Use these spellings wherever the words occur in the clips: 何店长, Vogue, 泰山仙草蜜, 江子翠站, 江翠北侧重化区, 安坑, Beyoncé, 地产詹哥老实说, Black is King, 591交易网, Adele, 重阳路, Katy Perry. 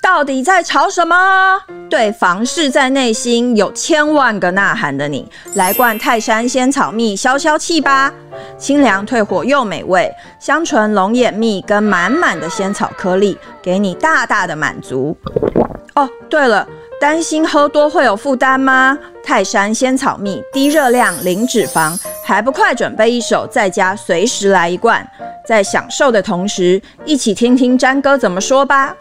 到底在吵什么？对房市在内心有千万个呐喊的你，来罐泰山仙草蜜消消气吧！清凉退火又美味，香醇龙眼蜜跟满满的仙草颗粒，给你大大的满足。哦，对了，担心喝多会有负担吗？泰山仙草蜜低热量、零脂肪，还不快准备一手，在家随时来一罐！在享受的同时，一起听听詹哥怎么说吧。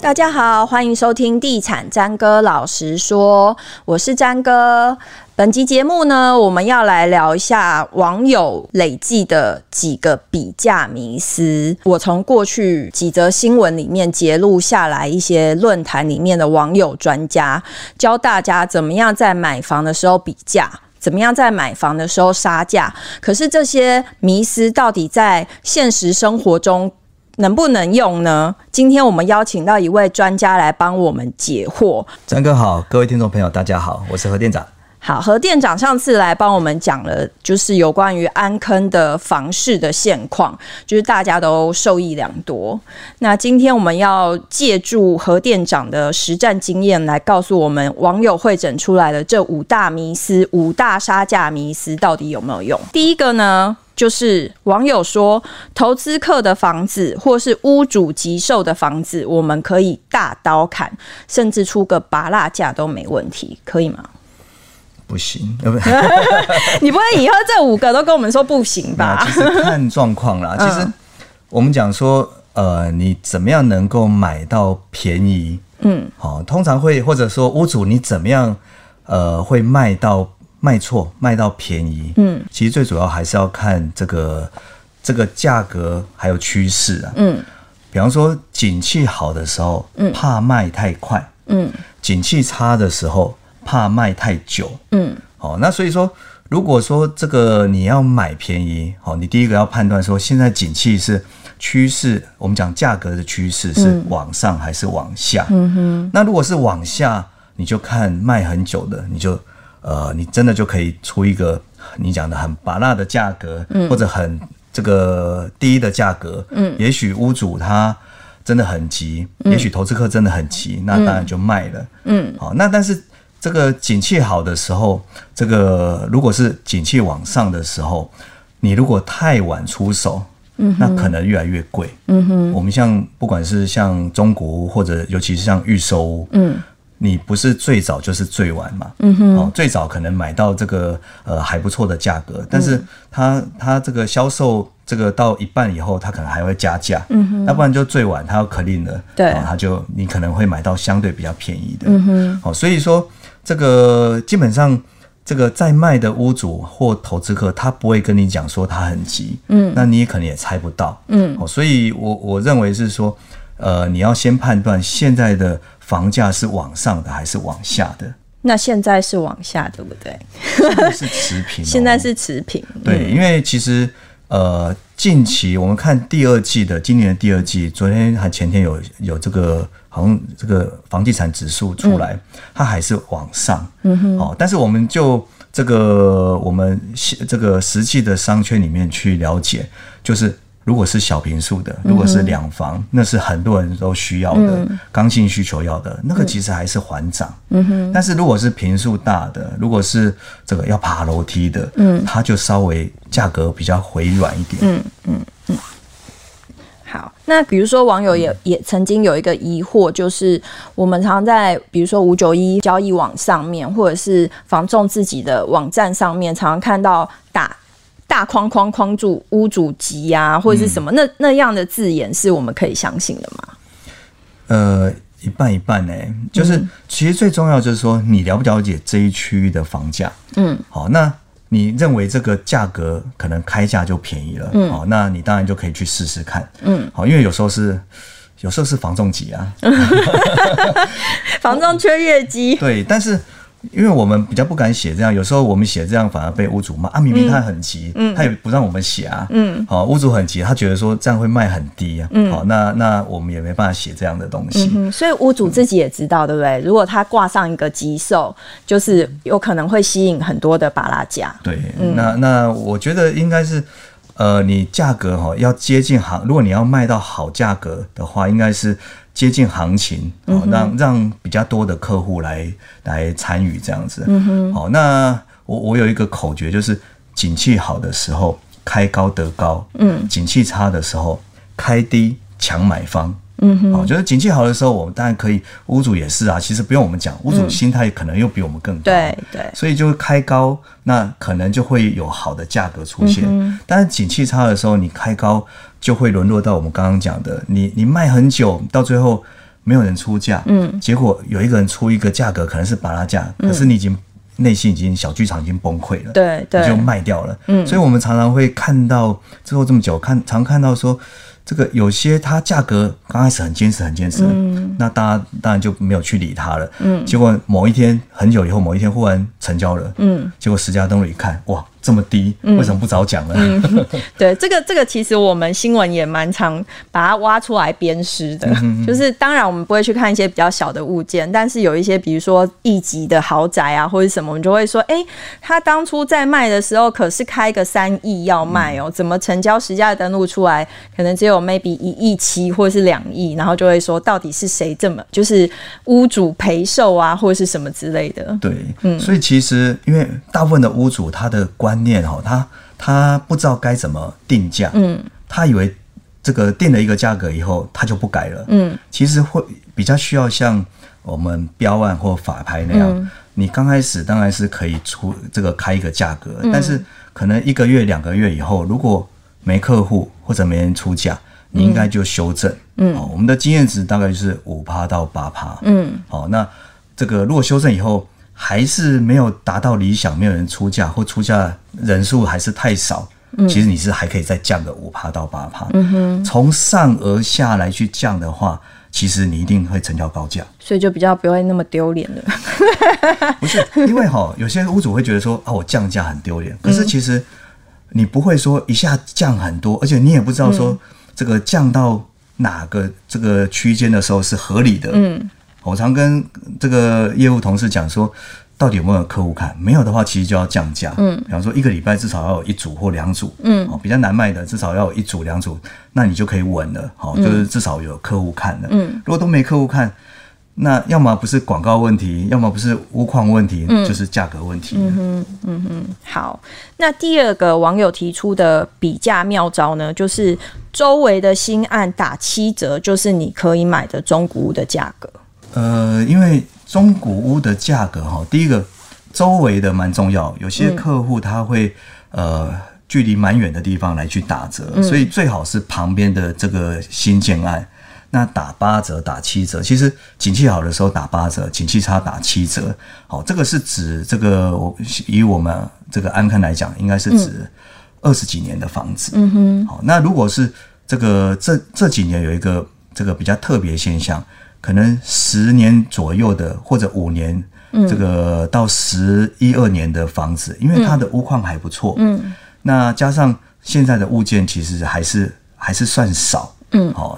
大家好，欢迎收听《地产詹哥老实说》，我是詹哥。本集节目呢，我们要来聊一下网友累计的几个比价迷思。我从过去几则新闻里面揭露下来一些论坛里面的网友专家，教大家怎么样在买房的时候比价。 怎么样在买房的时候杀价？可是这些迷思到底在现实生活中能不能用呢？今天我们邀请到一位专家来帮我们解惑。詹哥好，各位听众朋友大家好，我是何店长。好，何店长上次来帮我们讲了，就是有关于安坑的房市的现况，就是大家都受益良多。那今天我们要借助何店长的实战经验，来告诉我们网友汇整出来的这五大迷思、五大杀价迷思到底有没有用？第一个呢，就是网友说，投资客的房子或是屋主急售的房子，我们可以大刀砍，甚至出个拔蜡价都没问题，可以吗？ 不行，你不会以后这五个都跟我们说不行吧？其实看状况啦。其实我们讲说，你怎么样能够买到便宜？嗯，好，通常会或者说屋主你怎么样，会卖到便宜？嗯，其实最主要还是要看这个价格还有趋势啊。嗯，比方说景气好的时候，怕卖太快；嗯，景气差的时候。 怕卖太久，嗯，好、哦，那所以说，如果说这个你要买便宜，好、哦，你第一个要判断说，现在景气是趋势，我们讲价格的趋势是往上还是往下？嗯哼，那如果是往下，你就看卖很久的，你就你真的就可以出一个你讲的很拔辣的价格，嗯、或者很这个低的价格，嗯，也许屋主他。 真的很急，也许投资客真的很急，那当然就卖了。嗯，好、哦，那但是这个景气好的时候，这个如果是景气往上的时候，你如果太晚出手，嗯，那可能越来越贵。嗯哼，我们像不管是像中古屋或者尤其是像预售屋，嗯，你不是最早就是最晚嘛。嗯哼，哦，最早可能买到这个还不错的价格，但是它这个销售。 这个到一半以后，它可能还会加价，嗯哼，要不然就最晚它要 clean 了，对，然后它就你可能会买到相对比较便宜的，嗯哼，好、哦，所以说这个基本上这个在卖的屋主或投资客，他不会跟你讲说他很急，嗯，那你可能也猜不到，嗯，哦，所以我认为是说，你要先判断现在的房价是往上的还是往下的。 那现在是往下，对不对？是持平、哦。现在是持平。对，因为其实近期我们看第二季的今年的第二季，昨天还前天有这个好像这个房地产指数出来，嗯、它还是往上。嗯哼。哦，但是我们就我们这个实际的商圈里面去了解，就是如果是小坪数的，如果是两房，嗯、那是很多人都需要的。嗯 刚性需求要的那个其实还是缓涨，嗯哼。但是如果是坪数大的，如果是这个要爬楼梯的，嗯，它就稍微价格比较回软一点，嗯嗯嗯。好，那比如说网友也曾经有一个疑惑，就是我们常在比如说591交易网上面，或者是房仲自己的网站上面，常常看到大框框框住屋主急啊，或者是什么、嗯、那样的字眼，是我们可以相信的吗？ 一半一半哎、欸，就是其实最重要就是说你了不了解这一区域的房价，嗯，好，那你认为这个价格可能开价就便宜了，嗯，好，那你当然就可以去试试看，嗯，好，因为有时候是房仲急啊，房仲缺业绩，对，但是。 因为我们比较不敢写这样，有时候我们写这样反而被屋主骂啊，明明他很急，嗯、他也不让我们写啊，嗯，好、哦，屋主很急，他觉得说这样会卖很低啊，嗯，好、哦，那我们也没办法写这样的东西、嗯，所以屋主自己也知道，对不对？如果他挂上一个急售，就是有可能会吸引很多的巴拉价，对，嗯、那我觉得应该是你价格哈要接近行，如果你要卖到好价格的话，应该是接近行情，哦、让比较多的客户来参与这样子。好、哦，那我有一个口诀，就是景气好的时候开高得高，景气差的时候开低抢买方。好，就是景气好的时候，我们当然可以，屋主也是啊，其实不用我们讲，屋主心态可能又比我们更高，对对，所以就开高，那可能就会有好的价格出现。但是景气差的时候，你开高就会沦落到我们刚刚讲的，你卖很久，到最后没有人出价，结果有一个人出一个价格，可能是拔拉价，可是你已经内心已经小剧场已经崩溃了，对对，你就卖掉了。所以我们常常会看到之后这么久，常看到说。这个有些它价格刚开始很坚持、那大家当然就没有去理它了。结果某一天很久以后，某一天忽然成交了，结果实价登录一看，哇，这么低，为什么不早讲呢？对，这个其实我们新闻也蛮常把它挖出来鞭尸的，就是当然我们不会去看一些比较小的物件，但是有一些比如说一级的豪宅啊或者什么，我们就会说，哎，他当初在卖的时候可是开个3亿要卖哦，怎么成交实价登录出来可能只有 maybe 1.7亿或者是2亿，然后就会说到底是谁这么就是屋主陪售啊或者是什么之类的。对，所以其实因为大部分的屋主他的观念他不知道该怎么定价，他以为这个定了一个价格以后他就不改了，其实会比较需要像我们标案或法拍那样，你刚开始当然是可以出这个开一个价格，但是可能1个月2个月以后，如果没客户或者没人出价，你应该就修正。我们的经验值大概就是 5% 到 8%。那这个如果修正以后还是没有达到理想，没有人出价或出价人数还是太少，其实你是还可以再降个 5% 到 8%，从上而下来去降的话，其实你一定会成交高价，所以就比较不会那么丢脸了。不是，因为有些屋主会觉得说，啊，我降价很丢脸，可是其实你不会说一下降很多，而且你也不知道说这个降到哪个这个区间的时候是合理的。我常跟这个业务同事讲说，到底有没有客户看？没有的话，其实就要降价。比方说1个礼拜至少要有1组或2组，比较难卖的至少要有1组2组，那你就可以稳了，就是至少有客户看了。如果都没客户看，那要么不是广告问题，要么不是屋况问题，就是价格问题。好，那第二个网友提出的比价妙招呢，就是周围的新案打7折，就是你可以买的中古屋的价格。因为中古屋的价格第一个周围的蛮重要，有些客户他会距离蛮远的地方来去打折，所以最好是旁边的这个新建案，那打8折打7折，其实景气好的时候打8折，景气差打7折。好，这个是指这个以我们这个安坑来讲，应该是指20几年的房子。好，那如果是这个这几年有一个这个比较特别现象。可能10年左右的，或者5年，这个到11、12年的房子，因为它的屋况还不错，那加上现在的物件其实还是算少，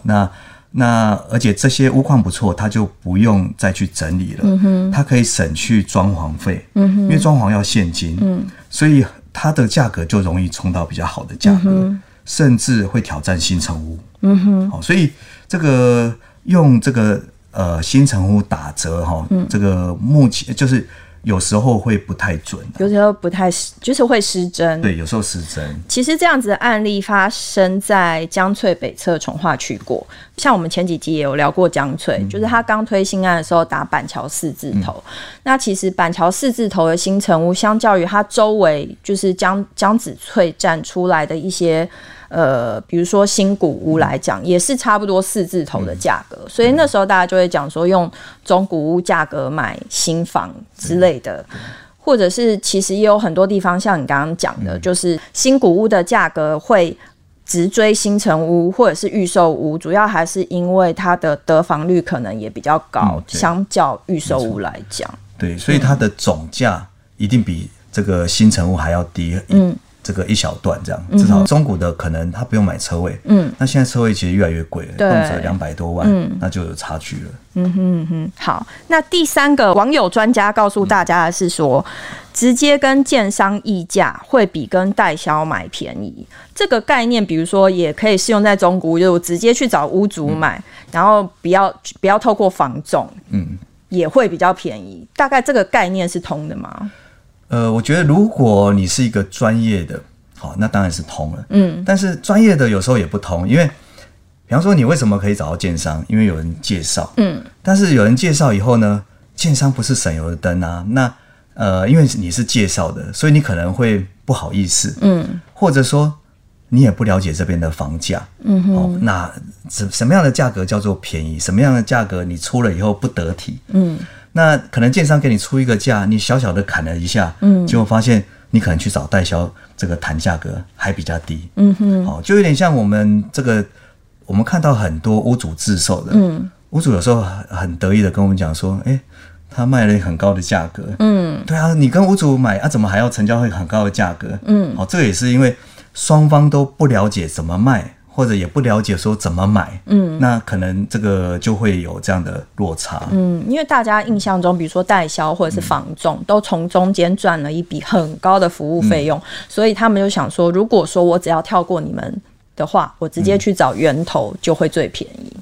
那而且这些屋况不错，它就不用再去整理了，它可以省去装潢费，因为装潢要现金，所以它的价格就容易冲到比较好的价格，甚至会挑战新成屋，所以这个用这个新成屋打折这个目前就是有时候会不太准，有时候不太就是会失真，对，有时候失真。其实这样子的案例发生在江翠北侧重化区过，像我们前几集也有聊过江翠，就是他刚推新案的时候打板桥4字头，那其实板桥4字头的新成屋，相较于它周围就是江子翠站出来的一些。比如说新古屋来讲，也是差不多4字头的价格，所以那时候大家就会讲说用中古屋价格买新房之类的，或者是其实也有很多地方像你刚刚讲的，就是新古屋的价格会直追新成屋或者是预售屋，主要还是因为它的得房率可能也比较高，相较预售屋来讲，对，所以它的总价一定比这个新成屋还要低。这个一小段这样，至少中古的可能他不用买车位，那现在车位其实越来越贵了，动辄200多万，那就有差距了。好，那第3个网友专家告诉大家的是说，直接跟建商议价会比跟代销买便宜。这个概念，比如说也可以适用在中古，就是我直接去找屋主买，然后不要透过房仲，也会比较便宜。大概这个概念是通的吗？我觉得如果你是一个专业的，好，那当然是通了。但是专业的有时候也不通，因为比方说你为什么可以找到建商，因为有人介绍。但是有人介绍以后呢，建商不是省油的灯啊，那。因为你是介绍的，所以你可能会不好意思，或者说你也不了解这边的房价，那什么样的价格叫做便宜，什么样的价格你出了以后不得体，那可能建商给你出一个价，你小小的砍了一下，结果发现你可能去找代销，这个谈价格还比较低，就有点像我们这个，我们看到很多屋主自售的，屋主有时候很得意的跟我们讲说，欸，他卖了很高的价格，对啊，你跟屋主买啊，怎么还要成交会很高的价格？这也是因为双方都不了解怎么卖，或者也不了解说怎么买，那可能这个就会有这样的落差，因为大家印象中，比如说代销或者是房仲，都从中间赚了一笔很高的服务费用，所以他们就想说，如果说我只要跳过你们的话，我直接去找源头就会最便宜。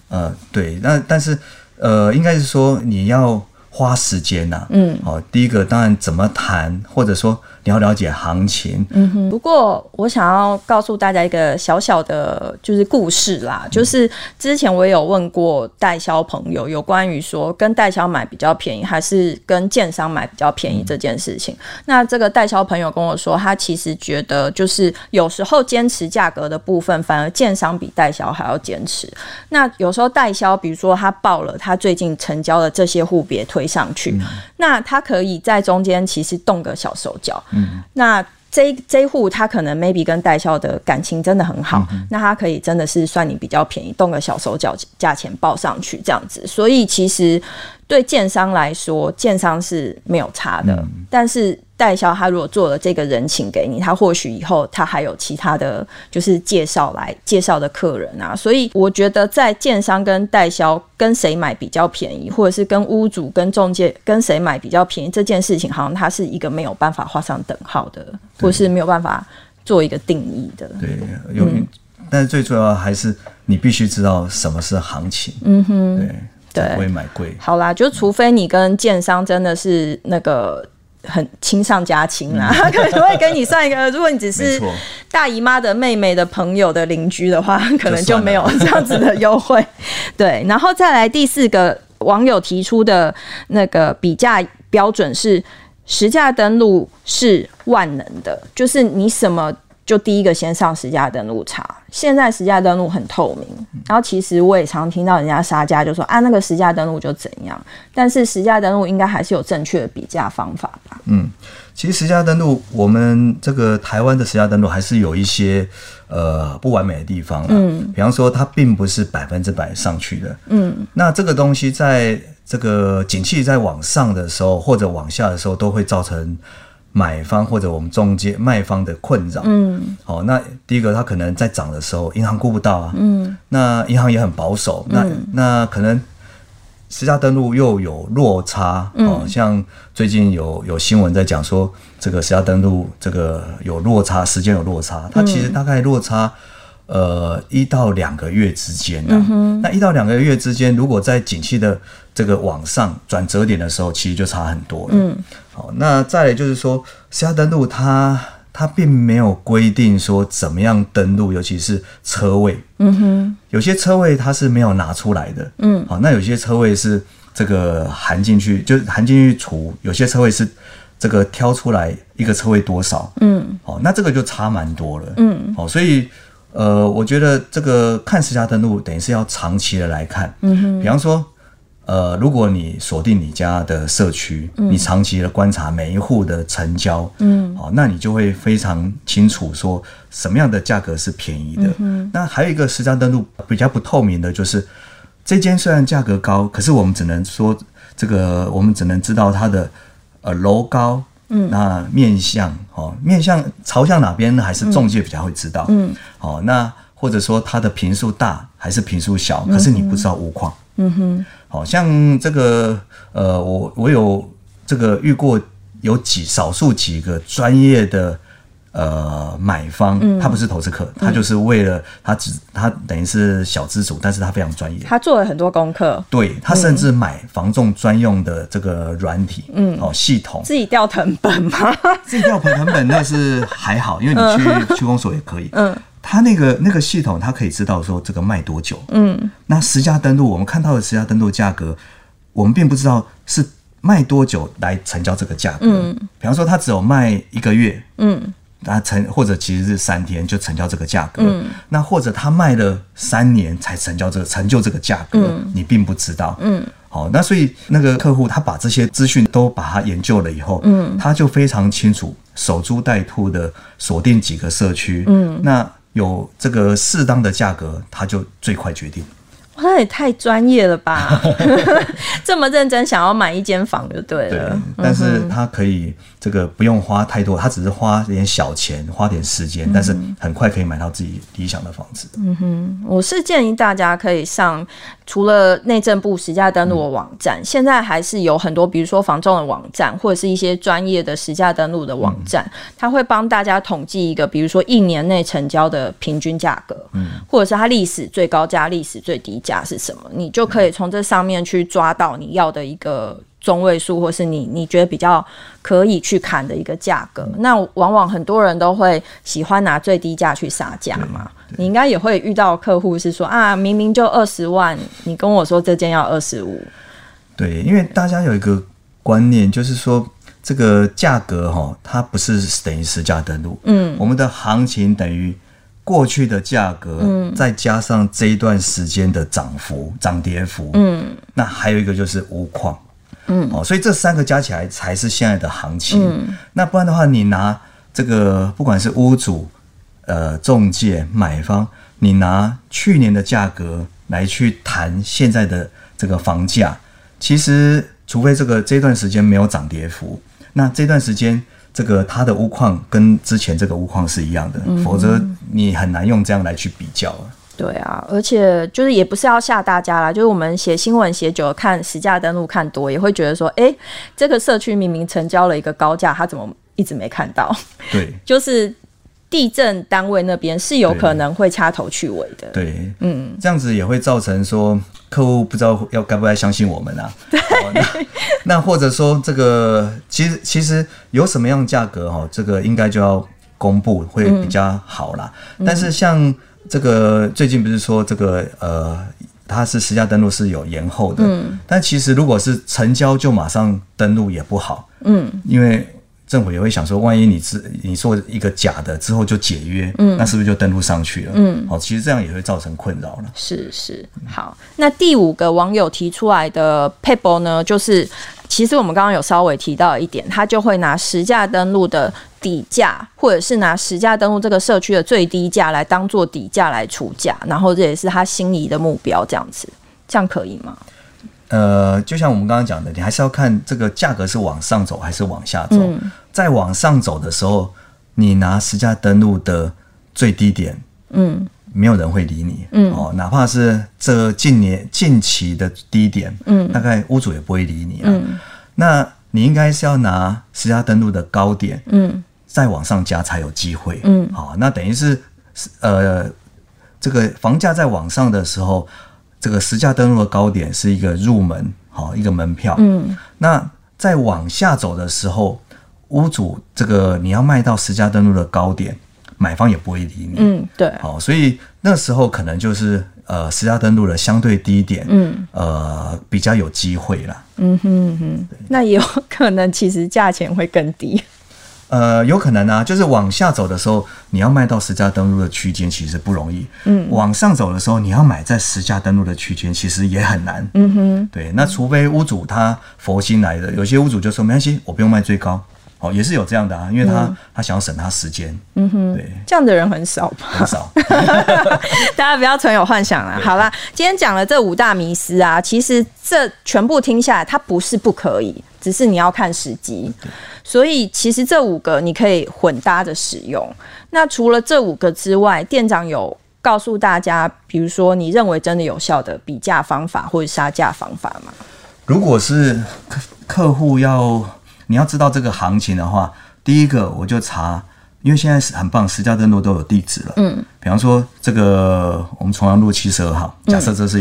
对，那但是应该是说你要。花时间呐，第一个当然怎么谈，或者说你要了解行情。不过我想要告诉大家一个小小的，就是故事啦，就是之前我有问过代销朋友有关于说跟代销买比较便宜，还是跟建商买比较便宜这件事情。那这个代销朋友跟我说，他其实觉得就是有时候坚持价格的部分，反而建商比代销还要坚持。那有时候代销，比如说他报了他最近成交的这些户别推上去，那他可以在中间其实动个小手脚，那这一户他可能 maybe 跟代销的感情真的很好，那他可以真的是算你比较便宜，动个小手脚，价钱报上去这样子。所以其实对建商来说，建商是没有差的，但是代销他如果做了这个人情给你，他或许以后他还有其他的就是介绍的客人啊，所以我觉得在建商跟代销跟谁买比较便宜，或者是跟屋主跟中介跟谁买比较便宜这件事情，好像它是一个没有办法画上等号的，或是没有办法做一个定义的。对，但是最重要还是你必须知道什么是行情。对，才不会买贵。好啦，就除非你跟建商真的是那个。很亲上加亲啦，他可能会跟你算一个。如果你只是大姨妈的妹妹的朋友的邻居的话，可能就没有这样子的优惠。对，然后再来第四个网友提出的那个比价标准是实价登录是万能的，就是你什么就第一个先上实价登录查。现在实价登录很透明，然后其实我也常听到人家杀价就说啊，那个实价登录就怎样，但是实价登录应该还是有正确的比价方法吧？其实实价登录，我们这个台湾的实价登录还是有一些不完美的地方啦，比方说它并不是100%上去的，那这个东西在这个景气在往上的时候或者往下的时候，都会造成。买方或者我们中介卖方的困扰，那第一个他可能在涨的时候，银行顾不到啊，那银行也很保守，那可能实价登录又有落差，像最近有新闻在讲说，这个实价登录这个有落差，时间有落差，它其实大概落差1到2个月之间啊，那1到2个月之间，如果在景气的这个往上转折点的时候，其实就差很多了。好，那再来就是说，实价登录它并没有规定说怎么样登录，尤其是车位，有些车位它是没有拿出来的，好，那有些车位是这个含进去，就是含进去除，有些车位是。这个挑出来一个车位多少？那这个就差蛮多了，所以我觉得这个看实价登录等于是要长期的来看，比方说如果你锁定你家的社区，你长期的观察每一户的成交，那你就会非常清楚说什么样的价格是便宜的。那还有一个实价登录比较不透明的就是，这间虽然价格高，可是我们只能说这个，我们只能知道它的。楼高，那面向，面向朝向哪边呢？还是中介比较会知道，那或者说它的坪数大还是坪数小，可是你不知道屋况，像这个我有这个遇过有少数几个专业的买方，他不是投资客，他就是为了他等于是小资主，但是他非常专业，他做了很多功课，对，他甚至买房仲专用的这个软体，系统，自己调成本吗？自己调成本那是还好，因为你去公所也可以，他那个系统，他可以知道说这个卖多久，那实价登录我们看到的实价登录价格，我们并不知道是卖多久来成交这个价格，比方说他只有卖1个月，或者其实是3天就成交这个价格，那或者他卖了3年才成就这个价格，你并不知道，好，那所以那个客户他把这些资讯都把它研究了以后，他就非常清楚，守株待兔的锁定几个社区，那有这个适当的价格，他就最快决定。哇，那也太专业了吧！这么认真想要买一间房就对了。对，但是他可以这个不用花太多，他只是花点小钱，花点时间，但是很快可以买到自己理想的房子。我是建议大家可以上除了内政部实价登录的网站，现在还是有很多，比如说房仲的网站，或者是一些专业的实价登录的网站，他会帮大家统计一个，比如说1年内成交的平均价格，或者是它历史最高价、历史最低价是什么，你就可以从这上面去抓到你要的一个中位数，或是你觉得比较可以去砍的一个价格。那往往很多人都会喜欢拿最低价去杀价嘛，你应该也会遇到客户是说啊，明明就20万，你跟我说这件要25。对，因为大家有一个观念，就是说这个价格它不是等于实价登录，我们的行情等于过去的价格，再加上这一段时间的涨跌幅，那还有一个就是屋况，所以这3个加起来才是现在的行情。那不然的话，你拿这个不管是屋主、仲介、买方，你拿去年的价格来去谈现在的这个房价，其实除非这段时间没有涨跌幅，那这段时间，它的屋况跟之前这个屋况是一样的，否则你很难用这样来去比较啊。对啊，而且就是也不是要吓大家啦，就是我们写新闻写久了，看实价登录看多，也会觉得说，这个社区明明成交了一个高价，他怎么一直没看到？对，就是地政单位那边是有可能会掐头去尾的。对，这样子也会造成说客户不知道该不该相信我们啊。对，那或者说这个其实有什么样的价格这个应该就要公布会比较好啦。但是像这个最近不是说这个它是实价登录是有延后的，但其实如果是成交就马上登录也不好，因为政府也会想说，万一你做一个假的之后就解约，那是不是就登录上去了？其实这样也会造成困扰了。是，好。那第5个网友提出来的 paper 呢，就是其实我们刚刚有稍微提到一点，他就会拿实价登录的底价，或者是拿实价登录这个社区的最低价来当做底价来出价，然后这也是他心仪的目标，这样子，这样可以吗？就像我们刚刚讲的，你还是要看这个价格是往上走还是往下走。在往上走的时候，你拿实价登录的最低点，没有人会理你，哪怕是这近期的低点，大概屋主也不会理你啊。那你应该是要拿实价登录的高点，再往上加才有机会，那等于是这个房价在往上的时候，这个实价登录的高点是一个入门，一个门票。那在往下走的时候，屋主你要卖到实价登录的高点，买方也不会理你。对。所以那时候可能就是实价登录的相对低点，比较有机会啦。那也有可能其实价钱会更低。有可能啊，就是往下走的时候，你要卖到实价登录的区间其实不容易。往上走的时候，你要买在实价登录的区间其实也很难。对，那除非屋主他佛心来的，有些屋主就说没关系，我不用卖最高，也是有这样的啊，因为他想要省他时间。对，这样的人很少吧？很少，大家不要存有幻想啦。好啦，今天讲了这5大迷思啊，其实这全部听下来，它不是不可以，只是你要看时机。所以其实这5个你可以混搭着使用。那除了这5个之外，店长有告诉大家，比如说你认为真的有效的比价方法或者杀价方法吗？如果是客户要你要知道这个行情的话，第一个我就查，因为现在很棒，实价登录都有地址了。嗯，比方说这个我们重阳路72号，假设这是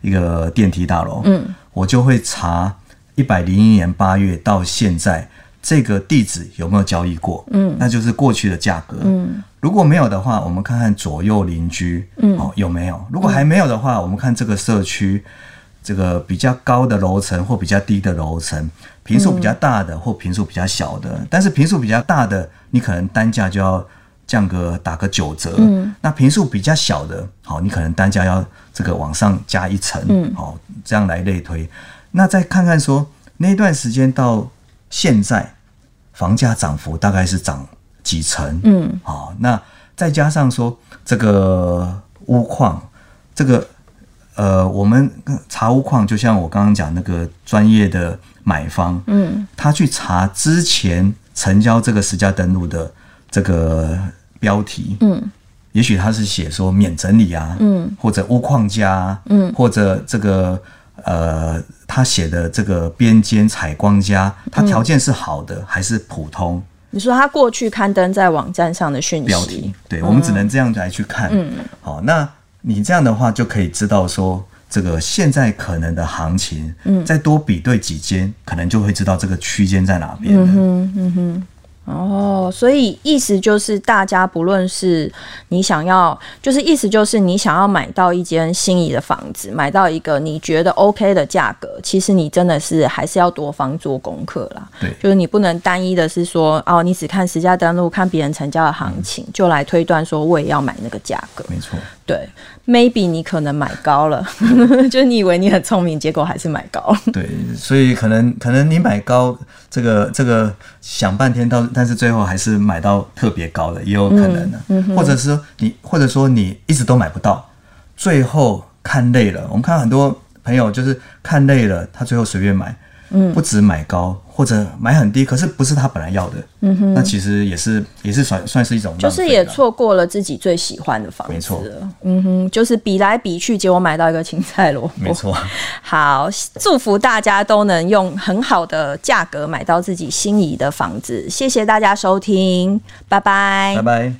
一个电梯大楼，嗯，我就会查101年8月到现在这个地址有没有交易过，嗯，那就是过去的价格，嗯。如果没有的话，我们看看左右邻居，嗯，哦，有没有？如果还没有的话，我们看这个社区。这个比较高的楼层或比较低的楼层，坪数比较大的或坪数比较小的，但是坪数比较大的，你可能单价就要降个打个9折，嗯，那坪数比较小的，好，你可能单价要这个往上加1层，嗯，好，这样来类推。那再看看说那段时间到现在，房价涨幅大概是涨几成，嗯，好，那再加上说这个屋况，这个。我们查屋况，就像我刚刚讲那个专业的买方，嗯，他去查之前成交这个实价登录的这个标题，嗯，也许他是写说免整理啊，嗯，或者屋况价啊，嗯，或者这个他写的这个边间采光加，他条件是好的，嗯，还是普通？你说他过去刊登在网站上的讯息标题，对，嗯，我们只能这样来去看，嗯，好，那。你这样的话就可以知道说这个现在可能的行情，嗯，再多比对几间，可能就会知道这个区间在哪边了。嗯哼，嗯哼。哦，所以意思就是大家不论是你想要，就是意思就是你想要买到一间心仪的房子，买到一个你觉得 OK 的价格，其实你真的是还是要多方做功课啦。对，就是你不能单一的是说哦，你只看实价登录，看别人成交的行情，嗯，就来推断说我也要买那个价格。没错。对 ，maybe 你可能买高了，就是你以为你很聪明，结果还是买高了。对，所以可能你买高，这个想半天到。但是最后还是买到特别高的也有可能的，嗯嗯，或者说你一直都买不到，最后看累了。我们看很多朋友就是看累了，他最后随便买，嗯，不止买高或者买很低，可是不是他本来要的，嗯哼，那其实也是算是一种浪费，就是也错过了自己最喜欢的房子了，没错，嗯哼，就是比来比去，结果买到一个青菜萝卜，没错。好，祝福大家都能用很好的价格买到自己心仪的房子，谢谢大家收听，拜拜，拜拜。